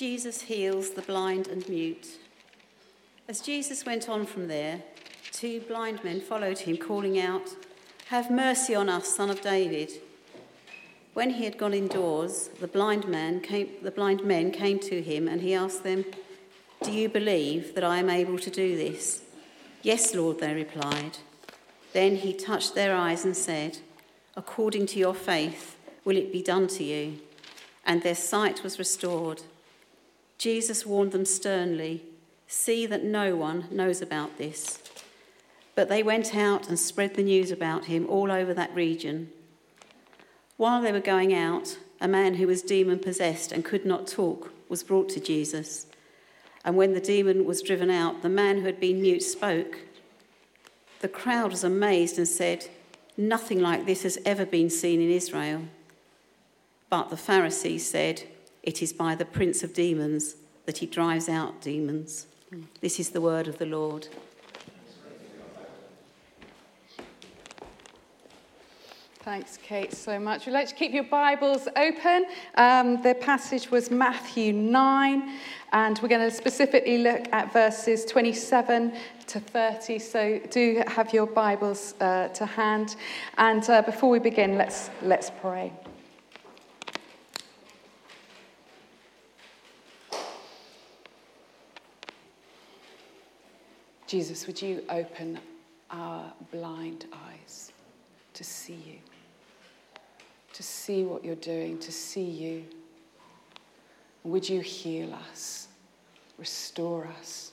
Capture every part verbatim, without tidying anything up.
Jesus heals the blind and mute. As Jesus went on from there, two blind men followed him, calling out, "Have mercy on us, Son of David." When he had gone indoors, the blind man came, the blind men came to him, and he asked them, "Do you believe that I am able to do this?" "Yes, Lord," they replied. Then he touched their eyes and said, "According to your faith will it be done to you." And their sight was restored. Jesus warned them sternly, "See that no one knows about this." But they went out and spread the news about him all over that region. While they were going out, a man who was demon-possessed and could not talk was brought to Jesus. And when the demon was driven out, the man who had been mute spoke. The crowd was amazed and said, "Nothing like this has ever been seen in Israel." But the Pharisees said, "It is by the prince of demons that he drives out demons." This is the word of the Lord. Thanks, Kate, so much. We'd like to keep your Bibles open. Um, the passage was Matthew nine, and we're going to specifically look at verses twenty-seven to thirty, so do have your Bibles uh, to hand. And uh, before we begin, let's let's pray. Jesus, would you open our blind eyes to see you? To see what you're doing, to see you. Would you heal us, restore us?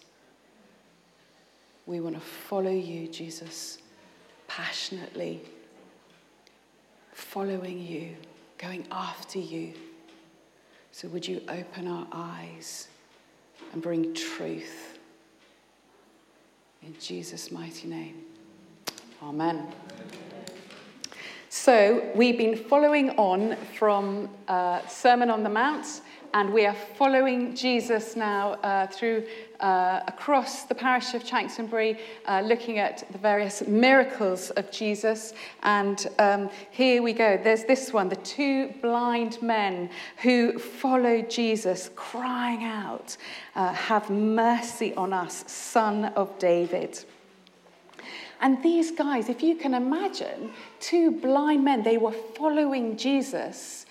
We want to follow you, Jesus, passionately, following you, going after you. So would you open our eyes and bring truth? In Jesus' mighty name, amen. Amen. So we've been following on from uh, Sermon on the Mount, and we are following Jesus now uh, through uh, across the parish of Chanctonbury, uh, looking at the various miracles of Jesus. And um, here we go. There's this one, the two blind men who followed Jesus, crying out, uh, "Have mercy on us, Son of David." And these guys, if you can imagine, two blind men, they were following Jesus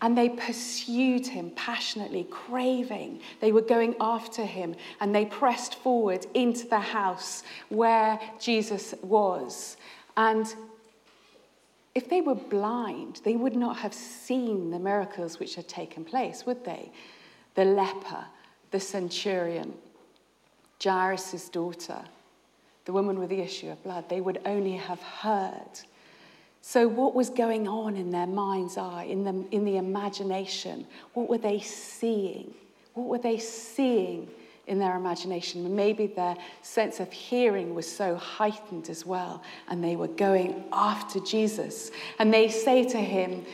and they pursued him passionately, craving. They were going after him and they pressed forward into the house where Jesus was. And if they were blind, they would not have seen the miracles which had taken place, would they? The leper, the centurion, Jairus' daughter, the woman with the issue of blood, they would only have heard. So what was going on in their mind's eye, in the, in the imagination? What were they seeing? What were they seeing in their imagination? Maybe their sense of hearing was so heightened as well, and they were going after Jesus. And they say to him,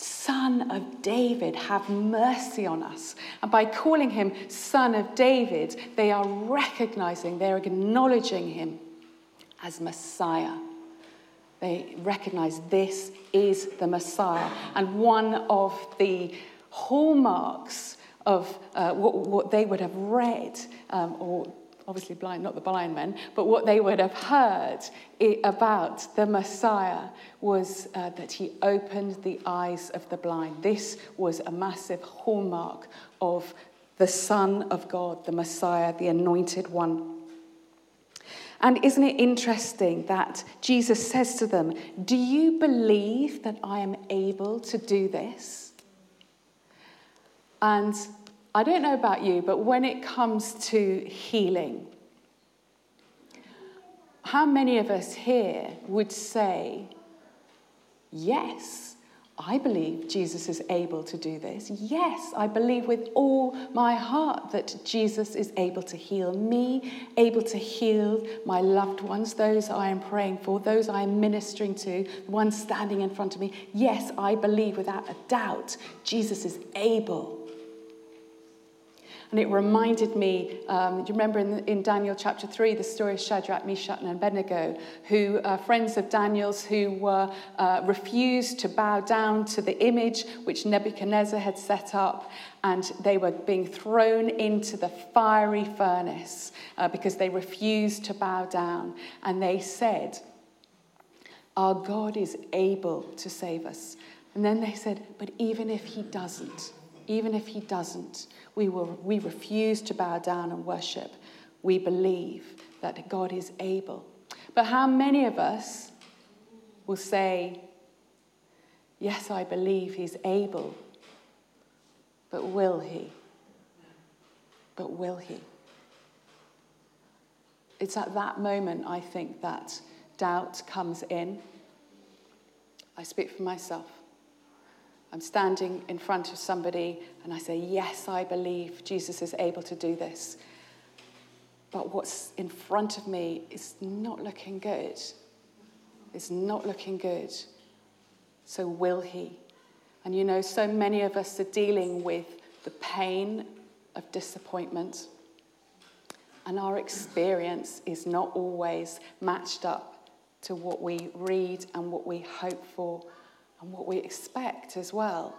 "Son of David, have mercy on us." And by calling him Son of David, they are recognizing, they're acknowledging him as Messiah. They recognize this is the Messiah. And one of the hallmarks of uh, what, what they would have read, um, or obviously blind, not the blind men, but what they would have heard about the Messiah was uh, that he opened the eyes of the blind. This was a massive hallmark of the Son of God, the Messiah, the Anointed One. And isn't it interesting that Jesus says to them, "Do you believe that I am able to do this?" And I don't know about you, but when it comes to healing, how many of us here would say, "Yes, I believe Jesus is able to do this. Yes, I believe with all my heart that Jesus is able to heal me, able to heal my loved ones, those I am praying for, those I am ministering to, the one standing in front of me. Yes, I believe without a doubt Jesus is able." And it reminded me, um, do you remember in, in Daniel chapter three, the story of Shadrach, Meshach, and Abednego, who are friends of Daniel's, who were uh, refused to bow down to the image which Nebuchadnezzar had set up, and they were being thrown into the fiery furnace uh, because they refused to bow down. And they said, "Our God is able to save us." And then they said, "But even if he doesn't, even if he doesn't, we will. We refuse to bow down and worship. We believe that God is able." But how many of us will say, "Yes, I believe he's able," but will he? But will he? It's at that moment, I think, that doubt comes in. I speak for myself. I'm standing in front of somebody and I say, "Yes, I believe Jesus is able to do this." But what's in front of me is not looking good. It's not looking good. So will he? And you know, so many of us are dealing with the pain of disappointment. And our experience is not always matched up to what we read and what we hope for and what we expect as well.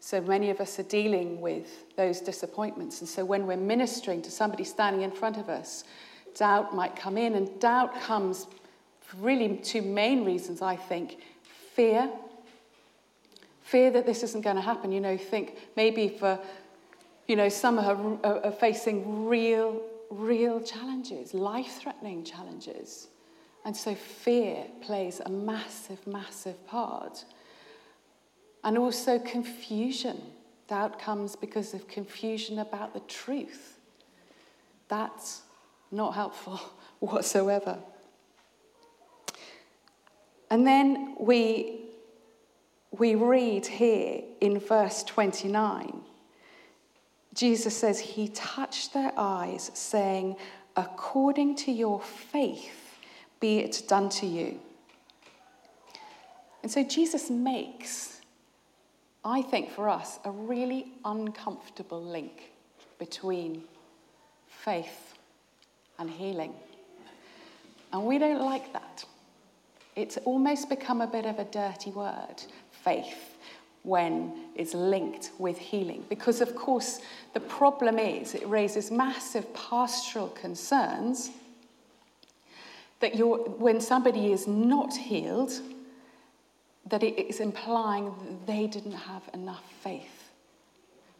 So many of us are dealing with those disappointments. And so when we're ministering to somebody standing in front of us, doubt might come in. And doubt comes for really two main reasons, I think. Fear. Fear that this isn't going to happen. You know, think maybe for, you know, some are, are, are facing real, real challenges, life-threatening challenges. And so fear plays a massive, massive part. And also confusion. Doubt comes because of confusion about the truth. That's not helpful whatsoever. And then we we read here in verse twenty-nine, Jesus says, "He touched their eyes, saying, 'According to your faith, be it done to you.'" And so Jesus makes, I think for us, a really uncomfortable link between faith and healing. And we don't like that. It's almost become a bit of a dirty word, faith, when it's linked with healing. Because, of course, the problem is it raises massive pastoral concerns that you're, when somebody is not healed, that it is implying that they didn't have enough faith.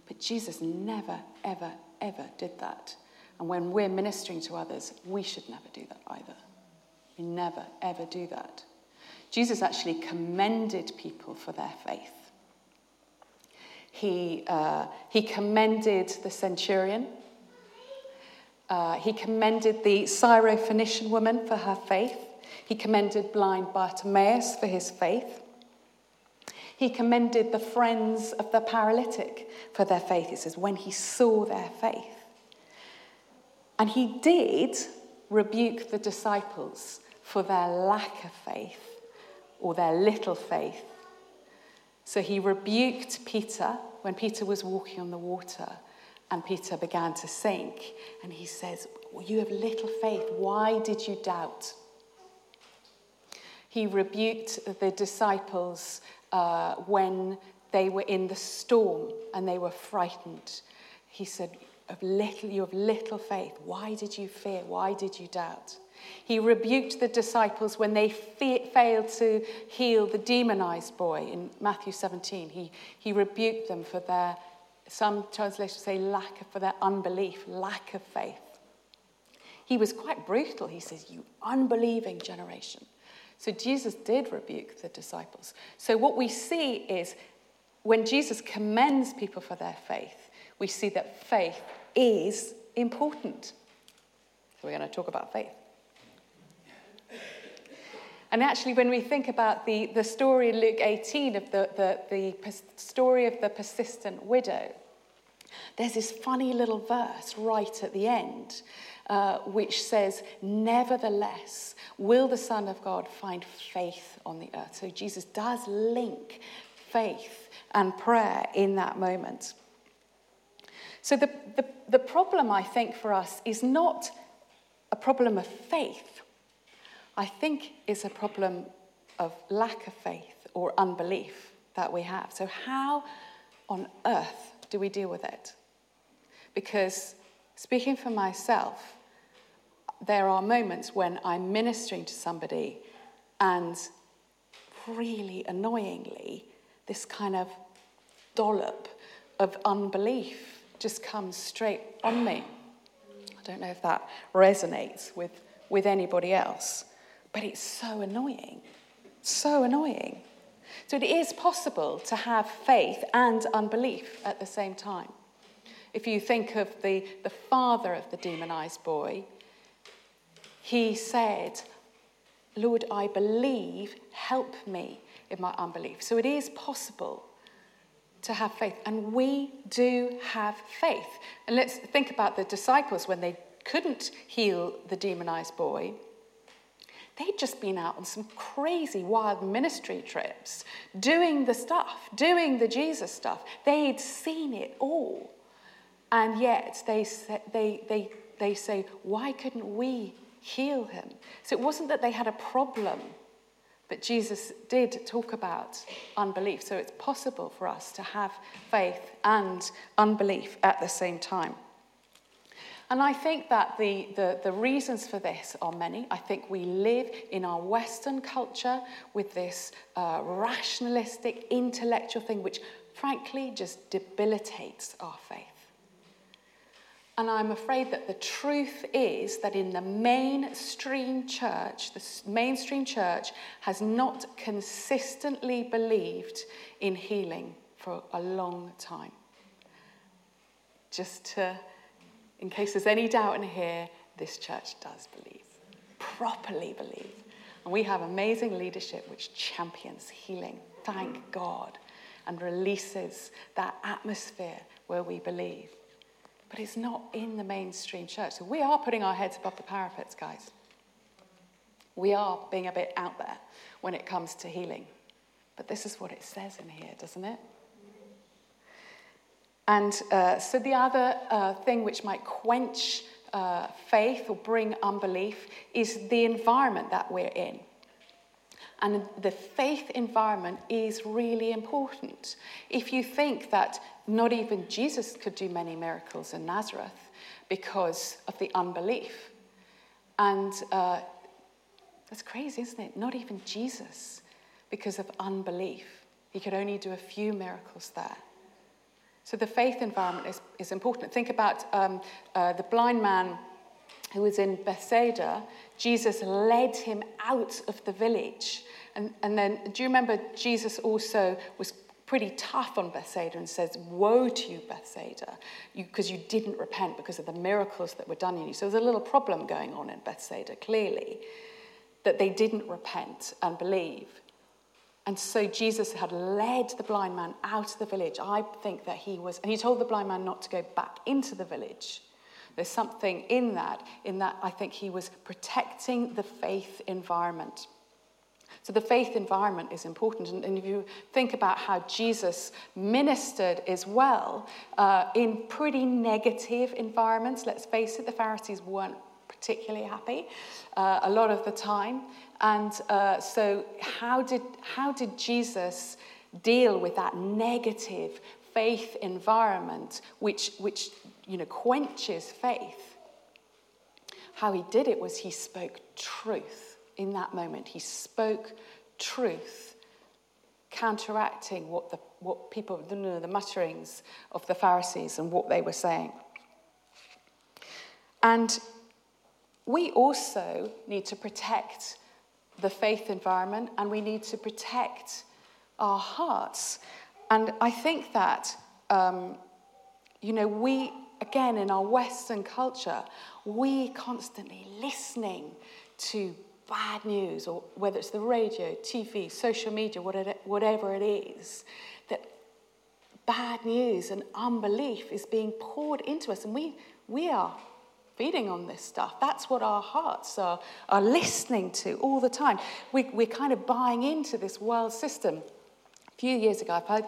But Jesus never, ever, ever did that. And when we're ministering to others, we should never do that either. We never, ever do that. Jesus actually commended people for their faith. He, uh, he commended the centurion. Uh, he commended the Syrophoenician woman for her faith. He commended blind Bartimaeus for his faith. He commended the friends of the paralytic for their faith. It says, when he saw their faith. And he did rebuke the disciples for their lack of faith or their little faith. So he rebuked Peter when Peter was walking on the water. And Peter began to sink. And he says, well, you have little faith. Why did you doubt? He rebuked the disciples uh, when they were in the storm and they were frightened. He said, of little, you have little faith. Why did you fear? Why did you doubt? He rebuked the disciples when they fe- failed to heal the demonized boy in Matthew seventeen. He, he rebuked them for their, some translations say lack of, for their unbelief, lack of faith. He was quite brutal. He says, you unbelieving generation. So Jesus did rebuke the disciples. So what we see is when Jesus commends people for their faith, we see that faith is important. So we're going to talk about faith. And actually, when we think about the, the story in Luke eighteen of the, the, the story of the persistent widow, there's this funny little verse right at the end uh, which says, nevertheless, will the Son of God find faith on the earth? So Jesus does link faith and prayer in that moment. So the, the, the problem, I think, for us is not a problem of faith. I think it's a problem of lack of faith or unbelief that we have. So how on earth do we deal with it? Because speaking for myself, there are moments when I'm ministering to somebody and really annoyingly, this kind of dollop of unbelief just comes straight on me. I don't know if that resonates with, with anybody else, but it's so annoying, so annoying. So it is possible to have faith and unbelief at the same time. If you think of the, the father of the demonized boy, he said, Lord, I believe, help me in my unbelief. So it is possible to have faith. And we do have faith. And let's think about the disciples when they couldn't heal the demonized boy. They'd just been out on some crazy wild ministry trips, doing the stuff, doing the Jesus stuff. They'd seen it all. And yet they say, they, they, they say, why couldn't we heal him? So it wasn't that they had a problem, but Jesus did talk about unbelief. So it's possible for us to have faith and unbelief at the same time. And I think that the, the, the reasons for this are many. I think we live in our Western culture with this uh, rationalistic, intellectual thing, which frankly just debilitates our faith. And I'm afraid that the truth is that in the mainstream church, the mainstream church has not consistently believed in healing for a long time. Just to... In case there's any doubt in here, this church does believe, properly believe. And we have amazing leadership which champions healing, thank God, and releases that atmosphere where we believe. But it's not in the mainstream church. So we are putting our heads above the parapets, guys. We are being a bit out there when it comes to healing. But this is what it says in here, doesn't it? And uh, so the other uh, thing which might quench uh, faith or bring unbelief is the environment that we're in. And the faith environment is really important. If you think that not even Jesus could do many miracles in Nazareth because of the unbelief, and uh, that's crazy, isn't it? Not even Jesus, because of unbelief. He could only do a few miracles there. So the faith environment is, is important. Think about um, uh, the blind man who was in Bethsaida. Jesus led him out of the village. And, and then, do you remember Jesus also was pretty tough on Bethsaida and says, woe to you, Bethsaida, because you, you didn't repent because of the miracles that were done in you. So there's a little problem going on in Bethsaida, clearly, that they didn't repent and believe. And so Jesus had led the blind man out of the village. I think that he was, and he told the blind man not to go back into the village. There's something in that, in that I think he was protecting the faith environment. So the faith environment is important. And, and if you think about how Jesus ministered as well, uh, in pretty negative environments, let's face it, the Pharisees weren't particularly happy uh, a lot of the time. And uh, so how did how did Jesus deal with that negative faith environment, which, which you know, quenches faith? How he did it was he spoke truth in that moment. He spoke truth, counteracting what the what people, you know, the mutterings of the Pharisees and what they were saying. And we also need to protect the faith environment, and we need to protect our hearts. And I think that, um, you know, we, again, in our Western culture, we constantly listening to bad news, or whether it's the radio, T V, social media, whatever it is, that bad news and unbelief is being poured into us, and we we are feeding on this stuff. That's what our hearts are, are listening to all the time. We, we're kind of buying into this world system. If A few years ago, I've heard,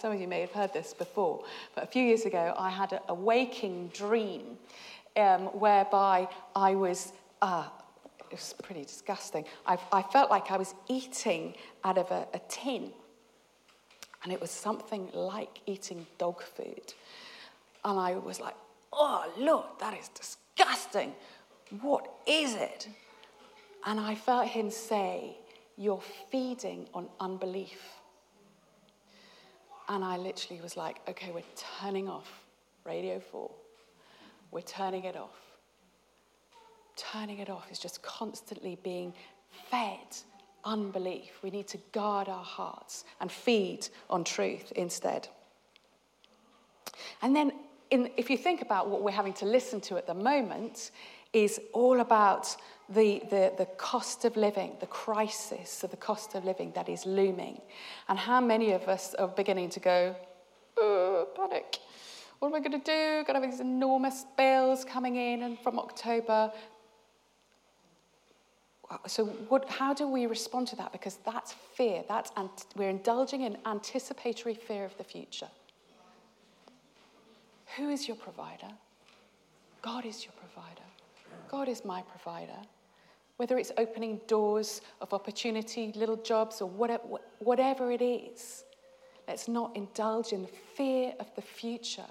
some of you may have heard this before, but a few years ago I had a waking dream um, whereby I was, uh, it was pretty disgusting, I've, I felt like I was eating out of a, a tin, and it was something like eating dog food. And I was like, oh Lord, that is disgusting, what is it? And I felt him say, you're feeding on unbelief. And I literally was like, okay, we're turning off Radio four. We're turning it off. Turning it off is just constantly being fed unbelief. We need to guard our hearts and feed on truth instead. And then in, if you think about what we're having to listen to at the moment, is all about the, the, the cost of living, the crisis of the cost of living that is looming. And how many of us are beginning to go, oh, panic. What am I going to do? Going to have these enormous bills coming in and from October. So what, how do we respond to that? Because that's fear. That's ant- We're indulging in anticipatory fear of the future. Who is your provider? God is your provider. God is my provider. Whether it's opening doors of opportunity, little jobs, or whatever, whatever it is, let's not indulge in the fear of the future.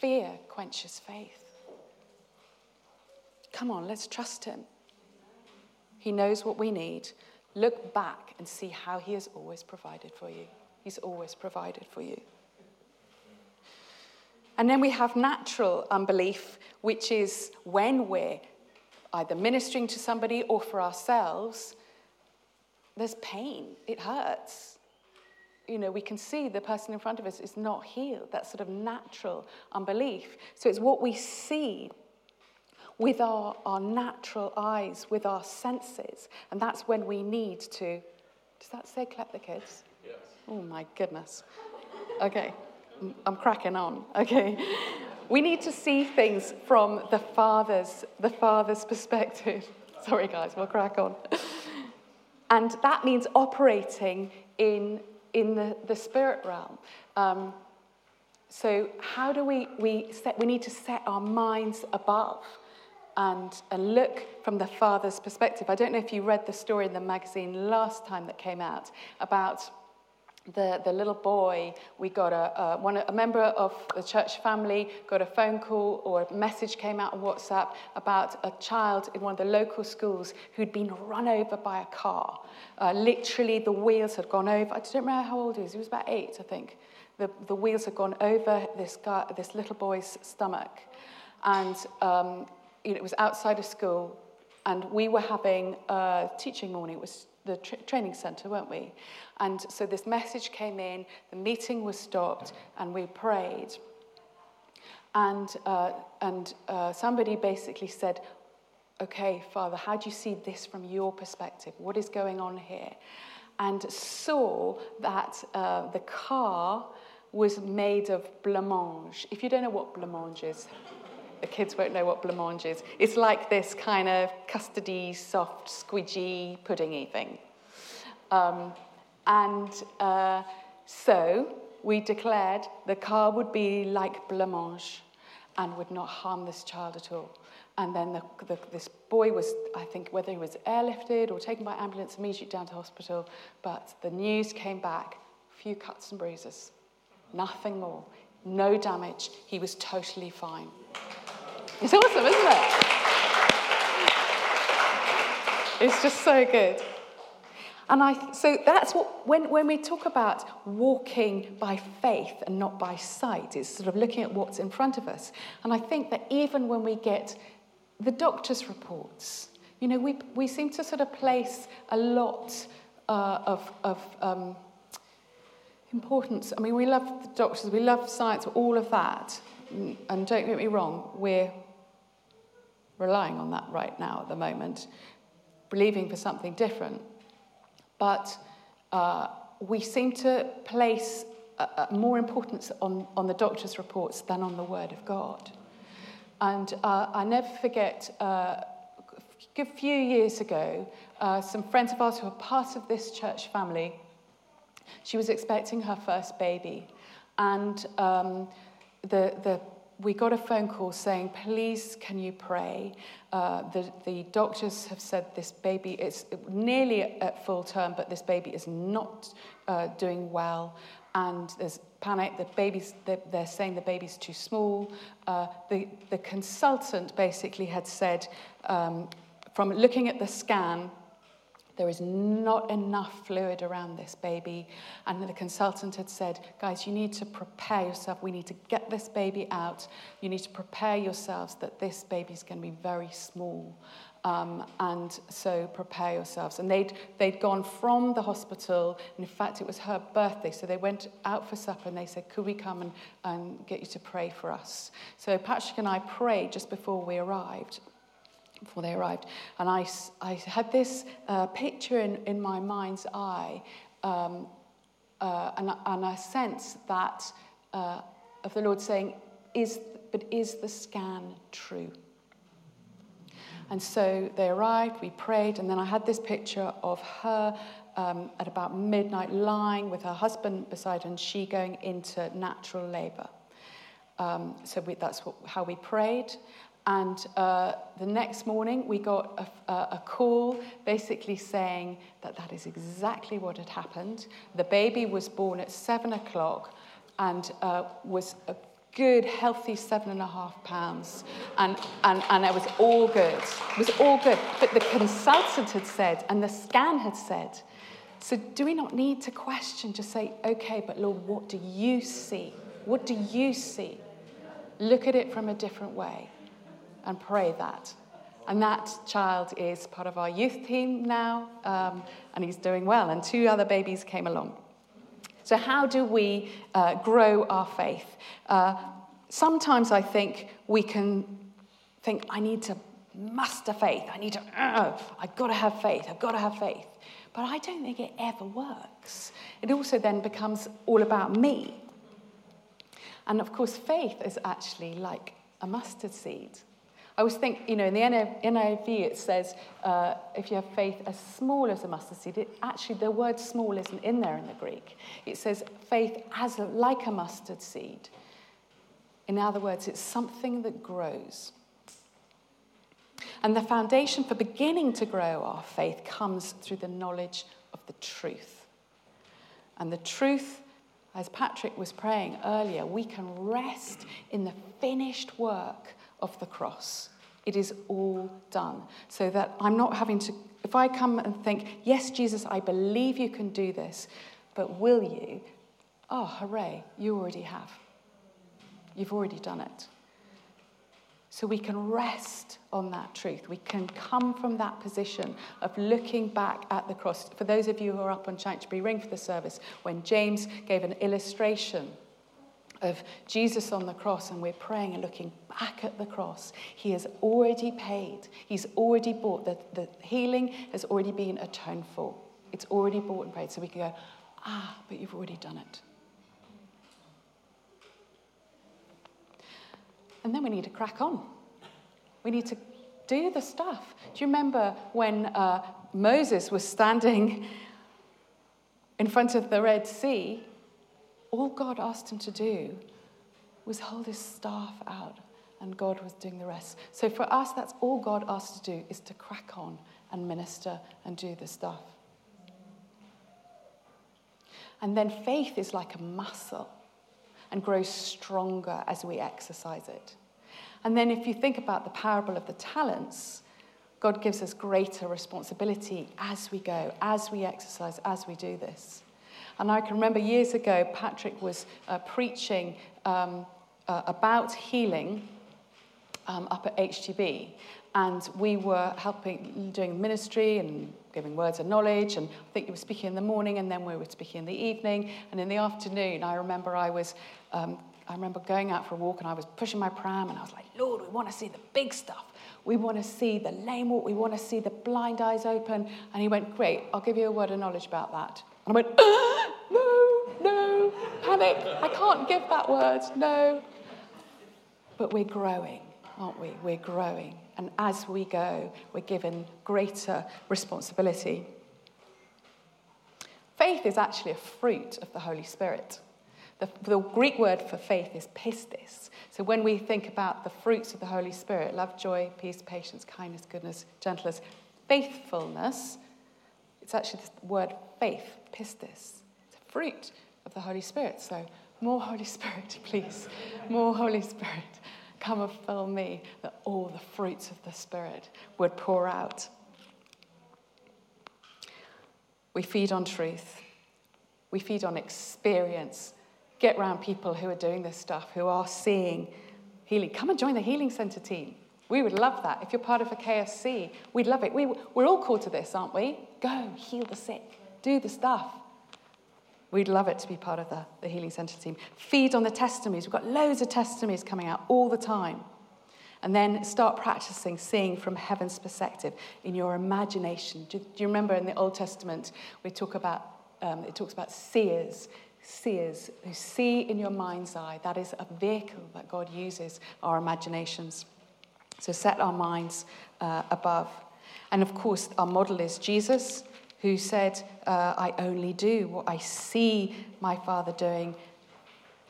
Fear quenches faith. Come on, let's trust him. He knows what we need. Look back and see how he has always provided for you. He's always provided for you. And then we have natural unbelief, which is when we're either ministering to somebody or for ourselves, there's pain. It hurts. You know, we can see the person in front of us is not healed. That's sort of natural unbelief. So it's what we see with our, our natural eyes, with our senses. And that's when we need to... Does that say clap the kids? Yes. Oh, my goodness. Okay. I'm cracking on. Okay. We need to see things from the Father's, the Father's perspective. Sorry, guys, we'll crack on. And that means operating in in the, the spirit realm. Um, so how do we, we set, we need to set our minds above and, and look from the Father's perspective. I don't know if you read the story in the magazine last time that came out about the, the little boy. We got a, a, one, a member of the church family got a phone call or a message came out on WhatsApp about a child in one of the local schools who'd been run over by a car. Uh, literally, the wheels had gone over. I don't remember how old he was. He was about eight, I think. The, the wheels had gone over this guy, this little boy's stomach. And um, it was outside of school, and we were having a teaching morning. It was the tra- training centre, weren't we? And so this message came in, the meeting was stopped, and we prayed. And uh, and uh, somebody basically said, okay, Father, how do you see this from your perspective? What is going on here? And saw that uh, the car was made of blancmange. If you don't know what blancmange is... The kids won't know what blancmange is. It's like this kind of custardy, soft, squidgy, puddingy thing. Um, and uh, so we declared the car would be like blancmange and would not harm this child at all. And then the, the, this boy was, I think, whether he was airlifted or taken by ambulance, immediately down to hospital. But the news came back, few cuts and bruises, nothing more, no damage. He was totally fine. It's awesome, isn't it? It's just so good. And I, so that's what, when, when we talk about walking by faith and not by sight, it's sort of looking at what's in front of us. And I think that even when we get the doctor's reports, you know, we we seem to sort of place a lot uh, of, of um, importance. I mean, we love the doctors, we love science, all of that. And don't get me wrong, we're relying on that right now at the moment, believing for something different. But uh, we seem to place uh, more importance on, on the doctor's reports than on the Word of God. And uh, I never forget, uh, a few years ago, uh, some friends of ours who are part of this church family She was expecting her first baby. And um, the the we got a phone call saying, please, can you pray? Uh, the, the doctors have said this baby is nearly at full term, but this baby is not uh, doing well. And there's panic. The baby's, they're, they're saying the baby's too small. Uh, the, the consultant basically had said, um, from looking at the scan, there is not enough fluid around this baby. And the consultant had said, guys, you need to prepare yourself. We need to get this baby out. You need to prepare yourselves that this baby's going to be very small. Um, and so prepare yourselves. And they'd they'd gone from the hospital. And in fact, it was her birthday. So they went out for supper and they said, could we come and, and get you to pray for us? So Patrick and I prayed just before we arrived. before they arrived. And I, I had this uh, picture in, in my mind's eye um, uh, and, and a sense that uh, of the Lord saying, "Is but is the scan true?" And so they arrived, we prayed, and then I had this picture of her um, at about midnight lying with her husband beside her and she going into natural labour. Um, so we, that's what, how we prayed. And uh, the next morning, we got a, a call basically saying that that is exactly what had happened. The baby was born at seven o'clock and uh, was a good, healthy seven and a half pounds. And, and, and it was all good. It was all good. But the consultant had said and the scan had said, so do we not need to question, just say, okay, but Lord, what do you see? What do you see? Look at it from a different way. And pray that. And that child is part of our youth team now, um, and he's doing well. And two other babies came along. So how do we uh, grow our faith? Uh, sometimes I think we can think, I need to muster faith. I need to, uh, I've got to have faith. I've got to have faith. But I don't think it ever works. It also then becomes all about me. And of course, faith is actually like a mustard seed. I always think, you know, in the N I V it says, uh, if you have faith as small as a mustard seed, it, actually the word small isn't in there in the Greek. It says faith as a, like a mustard seed. In other words, it's something that grows. And the foundation for beginning to grow our faith comes through the knowledge of the truth. And the truth, as Patrick was praying earlier, we can rest in the finished work of the cross. It is all done. So that I'm not having to, if I come and think, yes, Jesus, I believe you can do this, but will you? Oh, hooray, you already have. You've already done it. So we can rest on that truth. We can come from that position of looking back at the cross. For those of you who are up on Chantbury Ring for the service, when James gave an illustration of Jesus on the cross, and we're praying and looking back at the cross. He has already paid. He's already bought. The, the healing has already been atoned for. It's already bought and paid. So we can go, ah, but you've already done it. And then we need to crack on. We need to do the stuff. Do you remember when uh, Moses was standing in front of the Red Sea? All God asked him to do was hold his staff out, and God was doing the rest. So for us, that's all God asked to do, is to crack on and minister and do the stuff. And then faith is like a muscle and grows stronger as we exercise it. And then if you think about the parable of the talents, God gives us greater responsibility as we go, as we exercise, as we do this. And I can remember years ago, Patrick was uh, preaching um, uh, about healing um, up at H T B. And we were helping, doing ministry and giving words of knowledge. And I think you were speaking in the morning, and then we were speaking in the evening. And in the afternoon, I remember I was, um, I remember going out for a walk, and I was pushing my pram, and I was like, Lord, we want to see the big stuff. We want to see the lame walk. We want to see the blind eyes open. And he went, great, I'll give you a word of knowledge about that. And I went, ah, no, no, panic. I can't give that word, no. But we're growing, aren't we? We're growing. And as we go, we're given greater responsibility. Faith is actually a fruit of the Holy Spirit. The, the Greek word for faith is pistis. So when we think about the fruits of the Holy Spirit, love, joy, peace, patience, kindness, goodness, gentleness, faithfulness, it's actually the word faith, pistis. It's a fruit of the Holy Spirit. So more Holy Spirit, please. More Holy Spirit. Come and fill me that all the fruits of the Spirit would pour out. We feed on truth. We feed on experience. Get around people who are doing this stuff, who are seeing healing. Come and join the Healing Centre team. We would love that. If you're part of a K S C, we'd love it. We, we're all called to this, aren't we? Go, heal the sick. Do the stuff. We'd love it to be part of the, the Healing Centre team. Feed on the testimonies. We've got loads of testimonies coming out all the time. And then start practicing seeing from heaven's perspective in your imagination. Do, do you remember in the Old Testament, we talk about um, it talks about seers, seers who see in your mind's eye. That is a vehicle that God uses, our imaginations. So set our minds uh, above. And of course, our model is Jesus, who said, uh, I only do what I see my Father doing.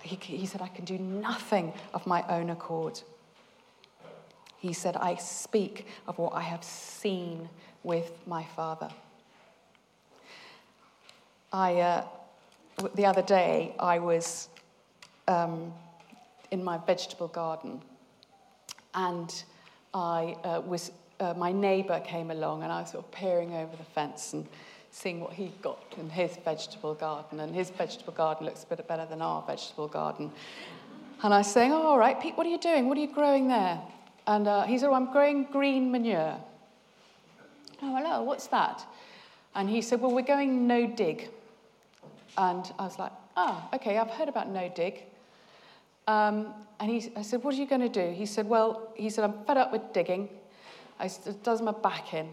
He, he said, I can do nothing of my own accord. He said, I speak of what I have seen with my Father. I, uh, the other day, I was um, in my vegetable garden, and I uh, was... Uh, my neighbour came along, and I was sort of peering over the fence and seeing what he'd got in his vegetable garden, and his vegetable garden looks a bit better than our vegetable garden. And I was saying, oh, all right, Pete, what are you doing? What are you growing there? And uh, he said, oh, I'm growing green manure. Oh, hello, what's that? And he said, well, we're going no dig. And I was like, oh, OK, I've heard about no dig. Um, and he, I said, what are you going to do? He said, well, he said, I'm fed up with digging. I does my back in.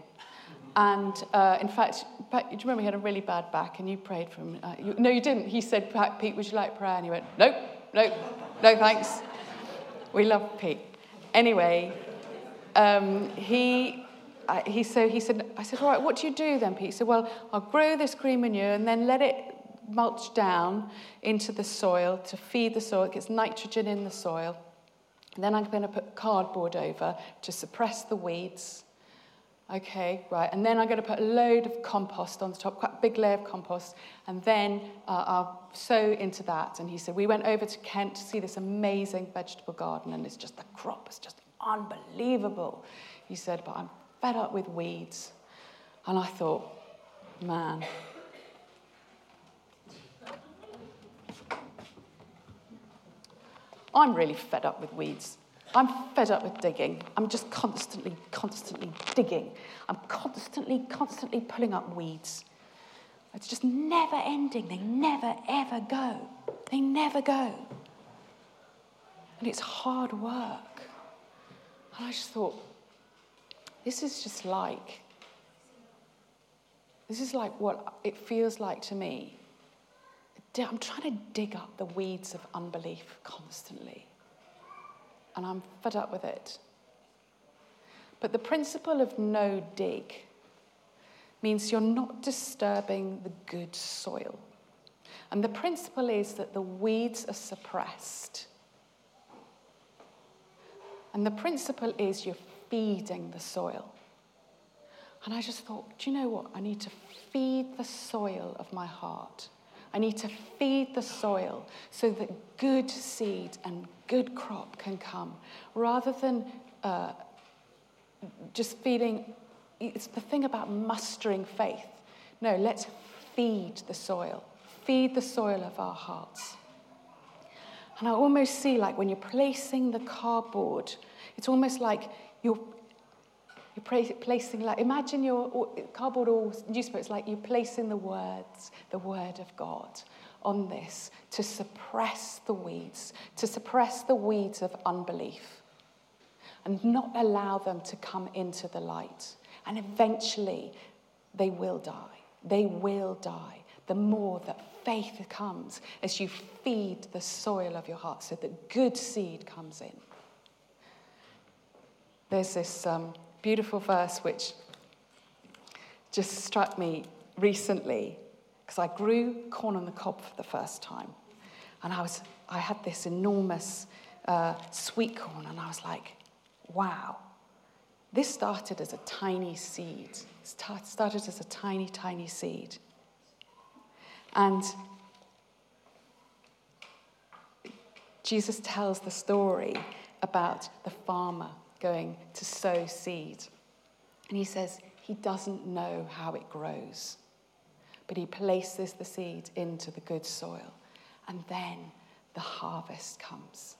And uh, in fact, do you remember he had a really bad back and you prayed for him? Uh, you, no, you didn't. He said, Pete, would you like prayer? And he went, nope, nope, no thanks. We love Pete. Anyway, um, he, uh, he, so he said, I said, all right, what do you do then, Pete? He said, well, I'll grow this green manure and then let it mulch down into the soil to feed the soil. It gets nitrogen in the soil. And then I'm going to put cardboard over to suppress the weeds. Okay, right. And then I'm going to put a load of compost on the top, quite a big layer of compost. And then uh, I'll sow into that. And he said, we went over to Kent to see this amazing vegetable garden. And it's just, the crop is just unbelievable. He said, but I'm fed up with weeds. And I thought, man. I'm really fed up with weeds. I'm fed up with digging. I'm just constantly, constantly digging. I'm constantly, constantly pulling up weeds. It's just never ending. They never, ever go. They never go. And it's hard work. And I just thought, this is just like, this is like what it feels like to me. I'm trying to dig up the weeds of unbelief constantly. And I'm fed up with it. But the principle of no dig means you're not disturbing the good soil. And the principle is that the weeds are suppressed. And the principle is you're feeding the soil. And I just thought, do you know what? I need to feed the soil of my heart. I need to feed the soil so that good seed and good crop can come, rather than uh, just feeling. It's the thing about mustering faith. No, let's feed the soil. Feed the soil of our hearts. And I almost see, like when you're placing the cardboard, it's almost like you're You're placing, like, imagine your cardboard or newspaper, it's like you're placing the words, the word of God on this to suppress the weeds, to suppress the weeds of unbelief and not allow them to come into the light. And eventually they will die. They will die. The more that faith comes as you feed the soil of your heart so that good seed comes in. There's this... Um, Beautiful verse which just struck me recently because I grew corn on the cob for the first time. And I was, I had this enormous uh, sweet corn, and I was like, wow. This started as a tiny seed. It started as a tiny, tiny seed. And Jesus tells the story about the farmer going to sow seed. And he says he doesn't know how it grows, but he places the seed into the good soil, and then the harvest comes.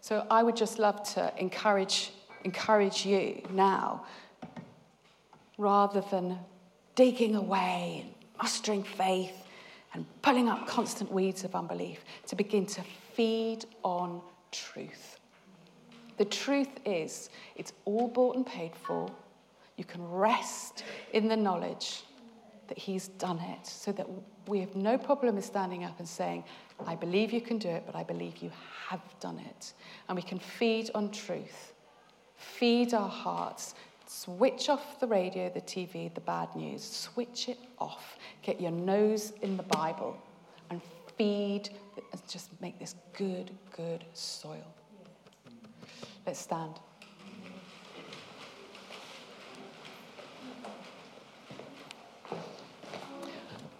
So I would just love to encourage encourage you now, rather than digging away and mustering faith and pulling up constant weeds of unbelief, to begin to feed on truth. The truth is, it's all bought and paid for. You can rest in the knowledge that he's done it, so that we have no problem in standing up and saying, I believe you can do it, but I believe you have done it. And we can feed on truth, feed our hearts, switch off the radio, the T V, the bad news, switch it off, get your nose in the Bible, and feed, and just make this good, good soil. Let's stand.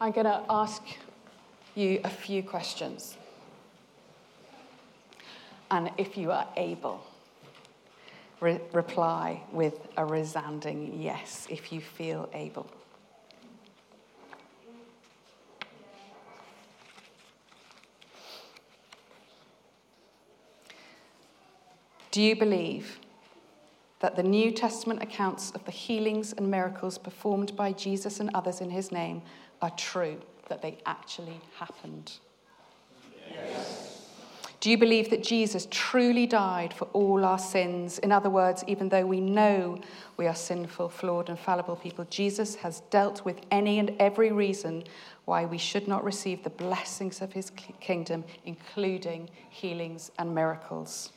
I'm going to ask you a few questions. And if you are able, re- reply with a resounding yes, if you feel able. Do you believe that the New Testament accounts of the healings and miracles performed by Jesus and others in his name are true, that they actually happened? Yes. Do you believe that Jesus truly died for all our sins? In other words, even though we know we are sinful, flawed, and fallible people, Jesus has dealt with any and every reason why we should not receive the blessings of his kingdom, including healings and miracles.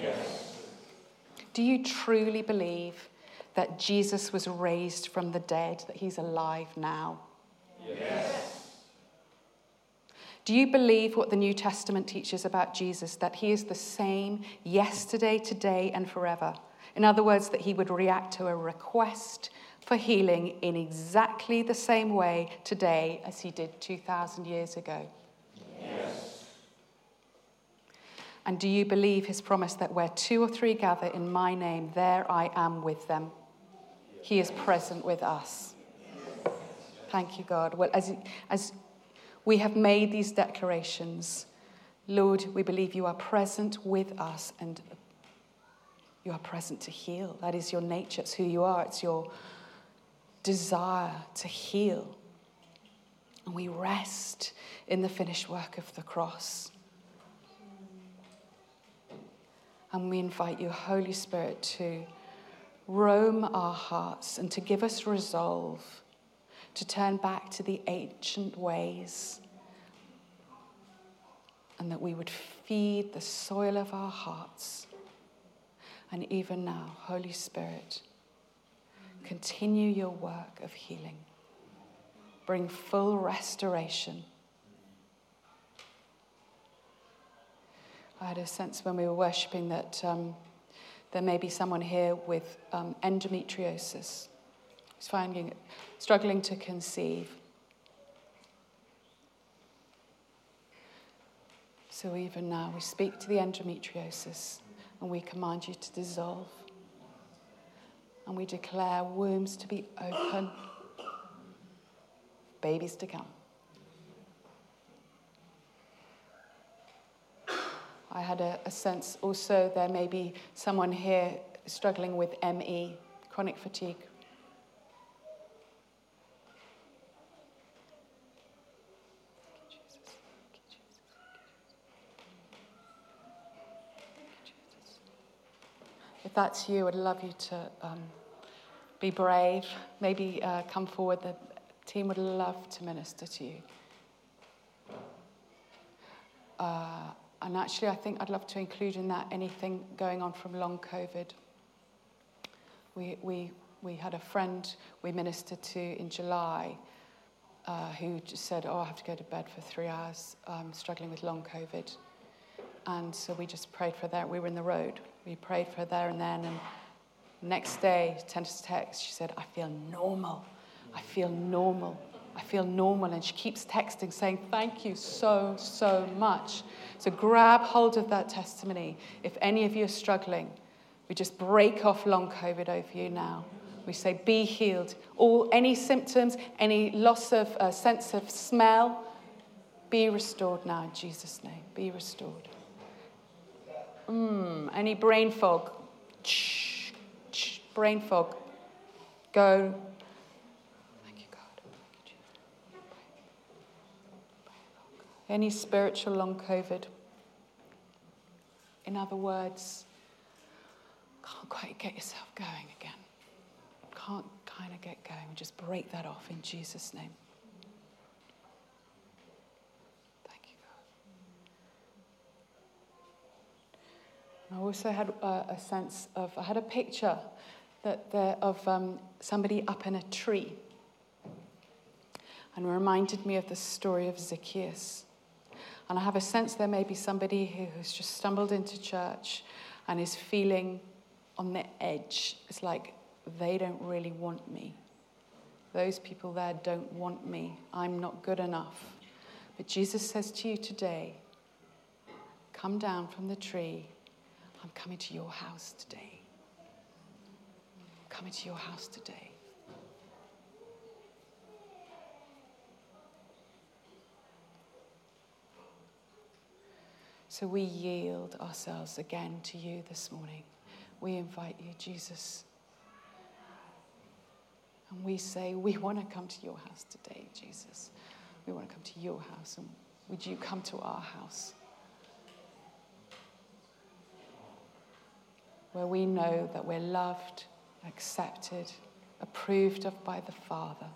Yes. Do you truly believe that Jesus was raised from the dead, that he's alive now? Yes. Do you believe what the New Testament teaches about Jesus, that he is the same yesterday, today, and forever? In other words, that he would react to a request for healing in exactly the same way today as he did two thousand years ago? Yes. And do you believe his promise that where two or three gather in my name, there I am with them? He is present with us. Thank you, God. Well, as, as we have made these declarations, Lord, we believe you are present with us, and you are present to heal. That is your nature. It's who you are. It's your desire to heal. And we rest in the finished work of the cross. And we invite you, Holy Spirit, to roam our hearts and to give us resolve to turn back to the ancient ways, and that we would feed the soil of our hearts. And even now, Holy Spirit, continue your work of healing. Bring full restoration. I had a sense when we were worshipping that um, there may be someone here with um, endometriosis. He's finding it, struggling to conceive. So even now, we speak to the endometriosis, and we command you to dissolve. And we declare wombs to be open, babies to come. I had a, a sense also there may be someone here struggling with M E, chronic fatigue. If that's you, I'd love you to um, be brave. Maybe uh, come forward. The team would love to minister to you. Uh, and actually, I think I'd love to include in that anything going on from long COVID. We we we had a friend we ministered to in July uh, who just said, oh, I have to go to bed for three hours, um, struggling with long COVID. And so we just prayed for that. We were in the road. We prayed for her there and then. And next day, sent us a text. She said, I feel normal. I feel normal. I feel normal. And she keeps texting saying, thank you so, so much. So grab hold of that testimony. If any of you are struggling, we just break off long COVID over you now. We say, be healed. All, any symptoms, any loss of uh, sense of smell, be restored now in Jesus' name. Be restored. Mm, any brain fog? Shh, shh, brain fog. Go. Thank you, God. Thank you, Jesus. Any spiritual long COVID? In other words, can't quite get yourself going again. Can't kind of get going. Just break that off in Jesus' name. Thank you, God. I also had a, a sense of, I had a picture that there of um, somebody up in a tree, and it reminded me of the story of Zacchaeus. And I have a sense there may be somebody here who's just stumbled into church and is feeling on the edge. It's like, they don't really want me. Those people there don't want me. I'm not good enough. But Jesus says to you today, come down from the tree. I'm coming to your house today. I'm coming to your house today. So we yield ourselves again to you this morning. We invite you, Jesus. And we say, we want to come to your house today, Jesus. We want to come to your house. And would you come to our house? Where we know that we're loved, accepted, approved of by the Father.